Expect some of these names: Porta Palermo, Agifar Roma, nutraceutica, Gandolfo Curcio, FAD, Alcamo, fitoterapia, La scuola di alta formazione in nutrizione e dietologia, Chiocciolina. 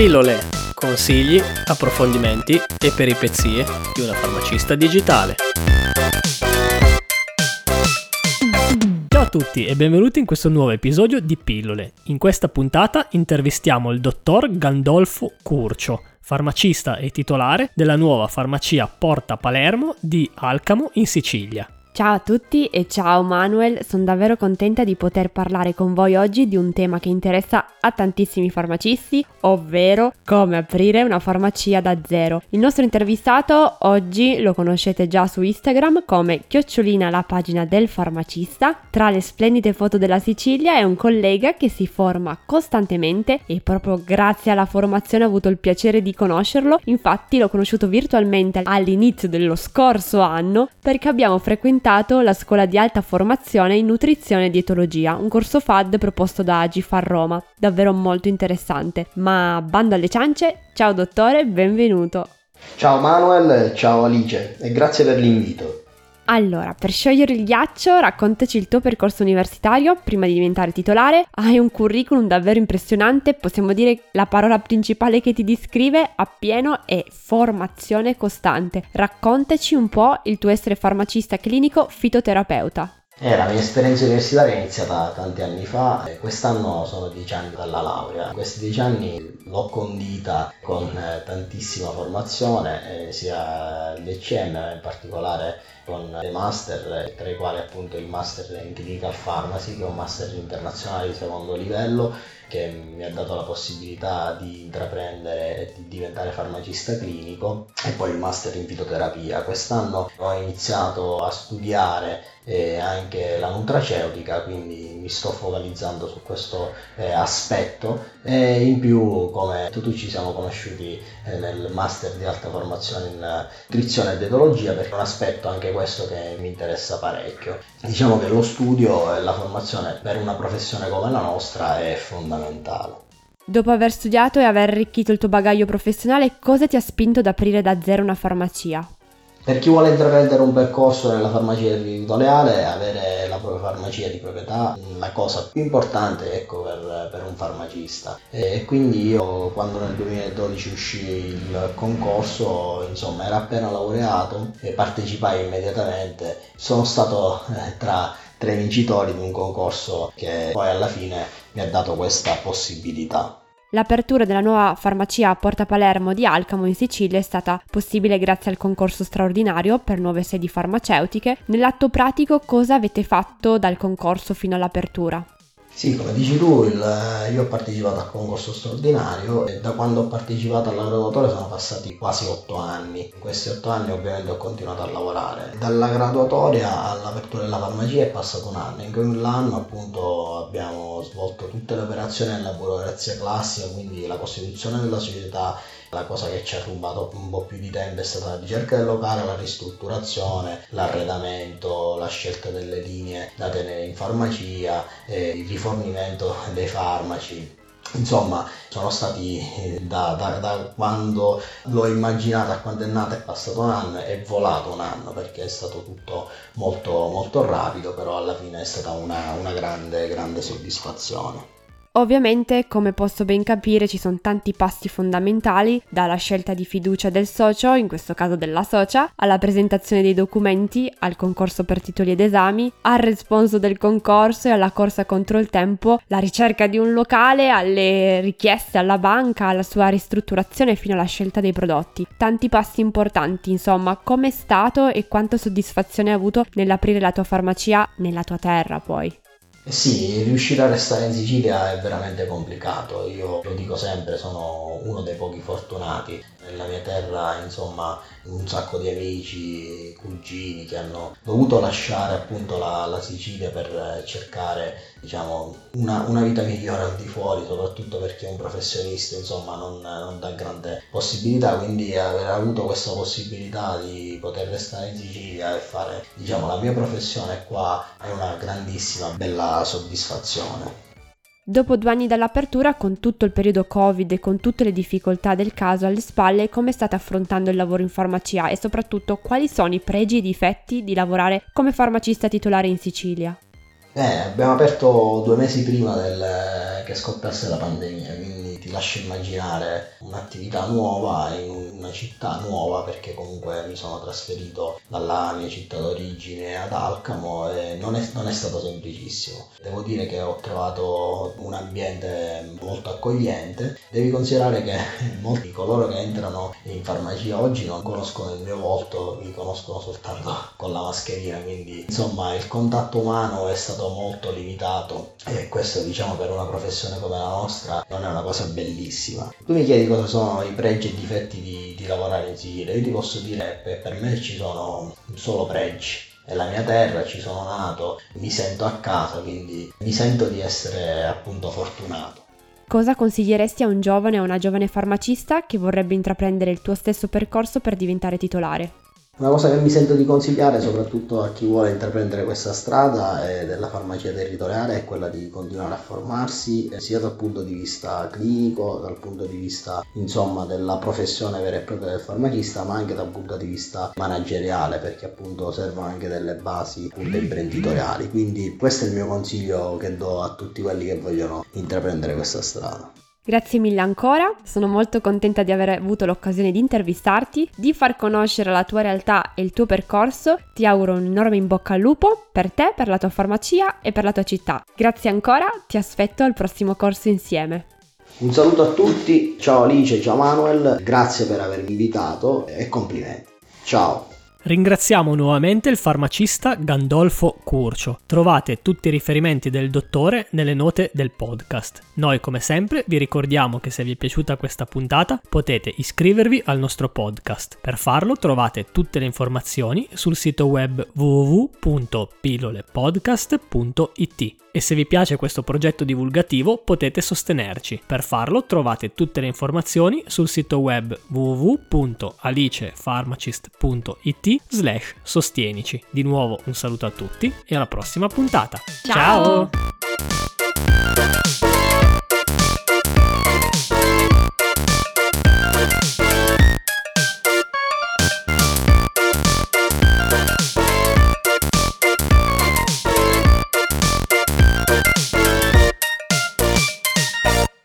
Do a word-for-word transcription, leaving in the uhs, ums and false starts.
Pillole, consigli, approfondimenti e peripezie di una farmacista digitale. Ciao a tutti e benvenuti in questo nuovo episodio di Pillole. In questa puntata intervistiamo il dottor Gandolfo Curcio, farmacista e titolare della nuova farmacia Porta Palermo di Alcamo in Sicilia. Ciao a tutti e ciao Manuel, sono davvero contenta di poter parlare con voi oggi di un tema che interessa a tantissimi farmacisti, ovvero come aprire una farmacia da zero. Il nostro intervistato oggi lo conoscete già su Instagram come Chiocciolina, la pagina del farmacista. Tra le splendide foto della Sicilia è un collega che si forma costantemente e proprio grazie alla formazione ho avuto il piacere di conoscerlo. Infatti l'ho conosciuto virtualmente all'inizio dello scorso anno perché abbiamo frequentato la scuola di alta formazione in nutrizione e dietologia, un corso F A D proposto da Agifar Roma, davvero molto interessante. Ma bando alle ciance, ciao dottore, benvenuto. Ciao Manuel, ciao Alice e grazie per l'invito. Allora, per sciogliere il ghiaccio, raccontaci il tuo percorso universitario prima di diventare titolare. Hai un curriculum davvero impressionante, possiamo dire che la parola principale che ti descrive appieno è formazione costante. Raccontaci un po' il tuo essere farmacista clinico fitoterapeuta. Eh, la mia esperienza universitaria è iniziata tanti anni fa, eh, quest'anno sono dieci anni dalla laurea. Questi dieci anni l'ho condita con eh, tantissima formazione, eh, sia l'E C M in particolare con dei master, eh, tra i quali appunto il master in clinical pharmacy, che è un master internazionale di secondo livello, che mi ha dato la possibilità di intraprendere e di diventare farmacista clinico, e poi il master in fitoterapia. Quest'anno ho iniziato a studiare eh, anche la nutraceutica, quindi mi sto focalizzando su questo eh, aspetto, e in più, come tutti ci siamo conosciuti eh, nel master di alta formazione in nutrizione e dietologia, perché è un aspetto anche questo che mi interessa parecchio. Diciamo che lo studio e la formazione per una professione come la nostra è fondamentale. Dopo aver studiato e aver arricchito il tuo bagaglio professionale, cosa ti ha spinto ad aprire da zero una farmacia? Per chi vuole intraprendere un percorso nella farmacia territoriale, avere la propria farmacia di proprietà è la cosa più importante, ecco, per, per un farmacista. E quindi io, quando nel duemiladodici uscì il concorso, insomma era appena laureato e partecipai immediatamente. Sono stato eh, tra tre vincitori di un concorso che poi alla fine mi ha dato questa possibilità. L'apertura della nuova farmacia a Porta Palermo di Alcamo in Sicilia è stata possibile grazie al concorso straordinario per nuove sedi farmaceutiche. Nell'atto pratico cosa avete fatto dal concorso fino all'apertura? Sì, come dici tu, il, io ho partecipato al concorso straordinario e da quando ho partecipato al graduatorio sono passati quasi otto anni. In questi otto anni ovviamente ho continuato a lavorare. Dalla graduatoria all'apertura della farmacia è passato un anno. In quell'anno appunto abbiamo svolto tutte le operazioni della burocrazia classica, quindi la costituzione della società. La cosa che ci ha rubato un po' più di tempo è stata la ricerca del locale, la ristrutturazione, l'arredamento, la scelta delle linee da tenere in farmacia, eh, il rifornimento dei farmaci. Insomma, sono stati da, da, da quando l'ho immaginata a quando è nata è passato un anno, è volato un anno perché è stato tutto molto, molto rapido, però alla fine è stata una, una grande, grande soddisfazione. Ovviamente, come posso ben capire, ci sono tanti passi fondamentali, dalla scelta di fiducia del socio, in questo caso della socia, alla presentazione dei documenti, al concorso per titoli ed esami, al responso del concorso e alla corsa contro il tempo, la ricerca di un locale, alle richieste alla banca, alla sua ristrutturazione fino alla scelta dei prodotti. Tanti passi importanti, insomma. Com'è stato e quanta soddisfazione hai avuto nell'aprire la tua farmacia nella tua terra, poi? Eh sì, riuscire a restare in Sicilia è veramente complicato. Io lo dico sempre, sono uno dei pochi fortunati. Nella mia terra, insomma, un sacco di amici, cugini che hanno dovuto lasciare appunto la, la Sicilia per cercare, diciamo, una, una vita migliore al di fuori, soprattutto per chi è un professionista, insomma, non, non dà grande possibilità. Quindi aver avuto questa possibilità di poter restare in Sicilia e fare, diciamo, la mia professione qua è una grandissima, bella soddisfazione. Dopo due anni dall'apertura, con tutto il periodo Covid e con tutte le difficoltà del caso alle spalle, come state affrontando il lavoro in farmacia e soprattutto quali sono i pregi e i difetti di lavorare come farmacista titolare in Sicilia? Eh, abbiamo aperto due mesi prima del, che scoppiasse la pandemia, quindi quindi ti lascio immaginare un'attività nuova in una città nuova, perché comunque mi sono trasferito dalla mia città d'origine ad Alcamo e non è, non è stato semplicissimo. Devo dire che ho trovato un ambiente molto accogliente. Devi considerare che molti di coloro che entrano in farmacia oggi non conoscono il mio volto, mi conoscono soltanto con la mascherina, quindi insomma il contatto umano è stato molto limitato e questo, diciamo, per una professione come la nostra non è una cosa bellissima. Tu mi chiedi cosa sono i pregi e i difetti di, di lavorare in Sicilia. Io ti posso dire che per me ci sono solo pregi. È la mia terra, ci sono nato, mi sento a casa, quindi mi sento di essere appunto fortunato. Cosa consiglieresti a un giovane o a una giovane farmacista che vorrebbe intraprendere il tuo stesso percorso per diventare titolare? Una cosa che mi sento di consigliare soprattutto a chi vuole intraprendere questa strada della farmacia territoriale è quella di continuare a formarsi sia dal punto di vista clinico, dal punto di vista insomma della professione vera e propria del farmacista, ma anche dal punto di vista manageriale, perché appunto servono anche delle basi appunto imprenditoriali. Quindi questo è il mio consiglio che do a tutti quelli che vogliono intraprendere questa strada. Grazie mille ancora, sono molto contenta di aver avuto l'occasione di intervistarti, di far conoscere la tua realtà e il tuo percorso. Ti auguro un enorme in bocca al lupo per te, per la tua farmacia e per la tua città. Grazie ancora, ti aspetto al prossimo corso insieme. Un saluto a tutti, ciao Alice, ciao Manuel, grazie per avermi invitato e complimenti. Ciao! Ringraziamo nuovamente il farmacista Gandolfo Curcio. Trovate tutti i riferimenti del dottore nelle note del podcast. Noi come sempre vi ricordiamo che se vi è piaciuta questa puntata potete iscrivervi al nostro podcast. Per farlo trovate tutte le informazioni sul sito web w w w punto pillole podcast punto i t. E se vi piace questo progetto divulgativo potete sostenerci. Per farlo trovate tutte le informazioni sul sito web w w w punto alicefarmacist punto i t slash sostienici. Di nuovo un saluto a tutti e alla prossima puntata. Ciao! Ciao!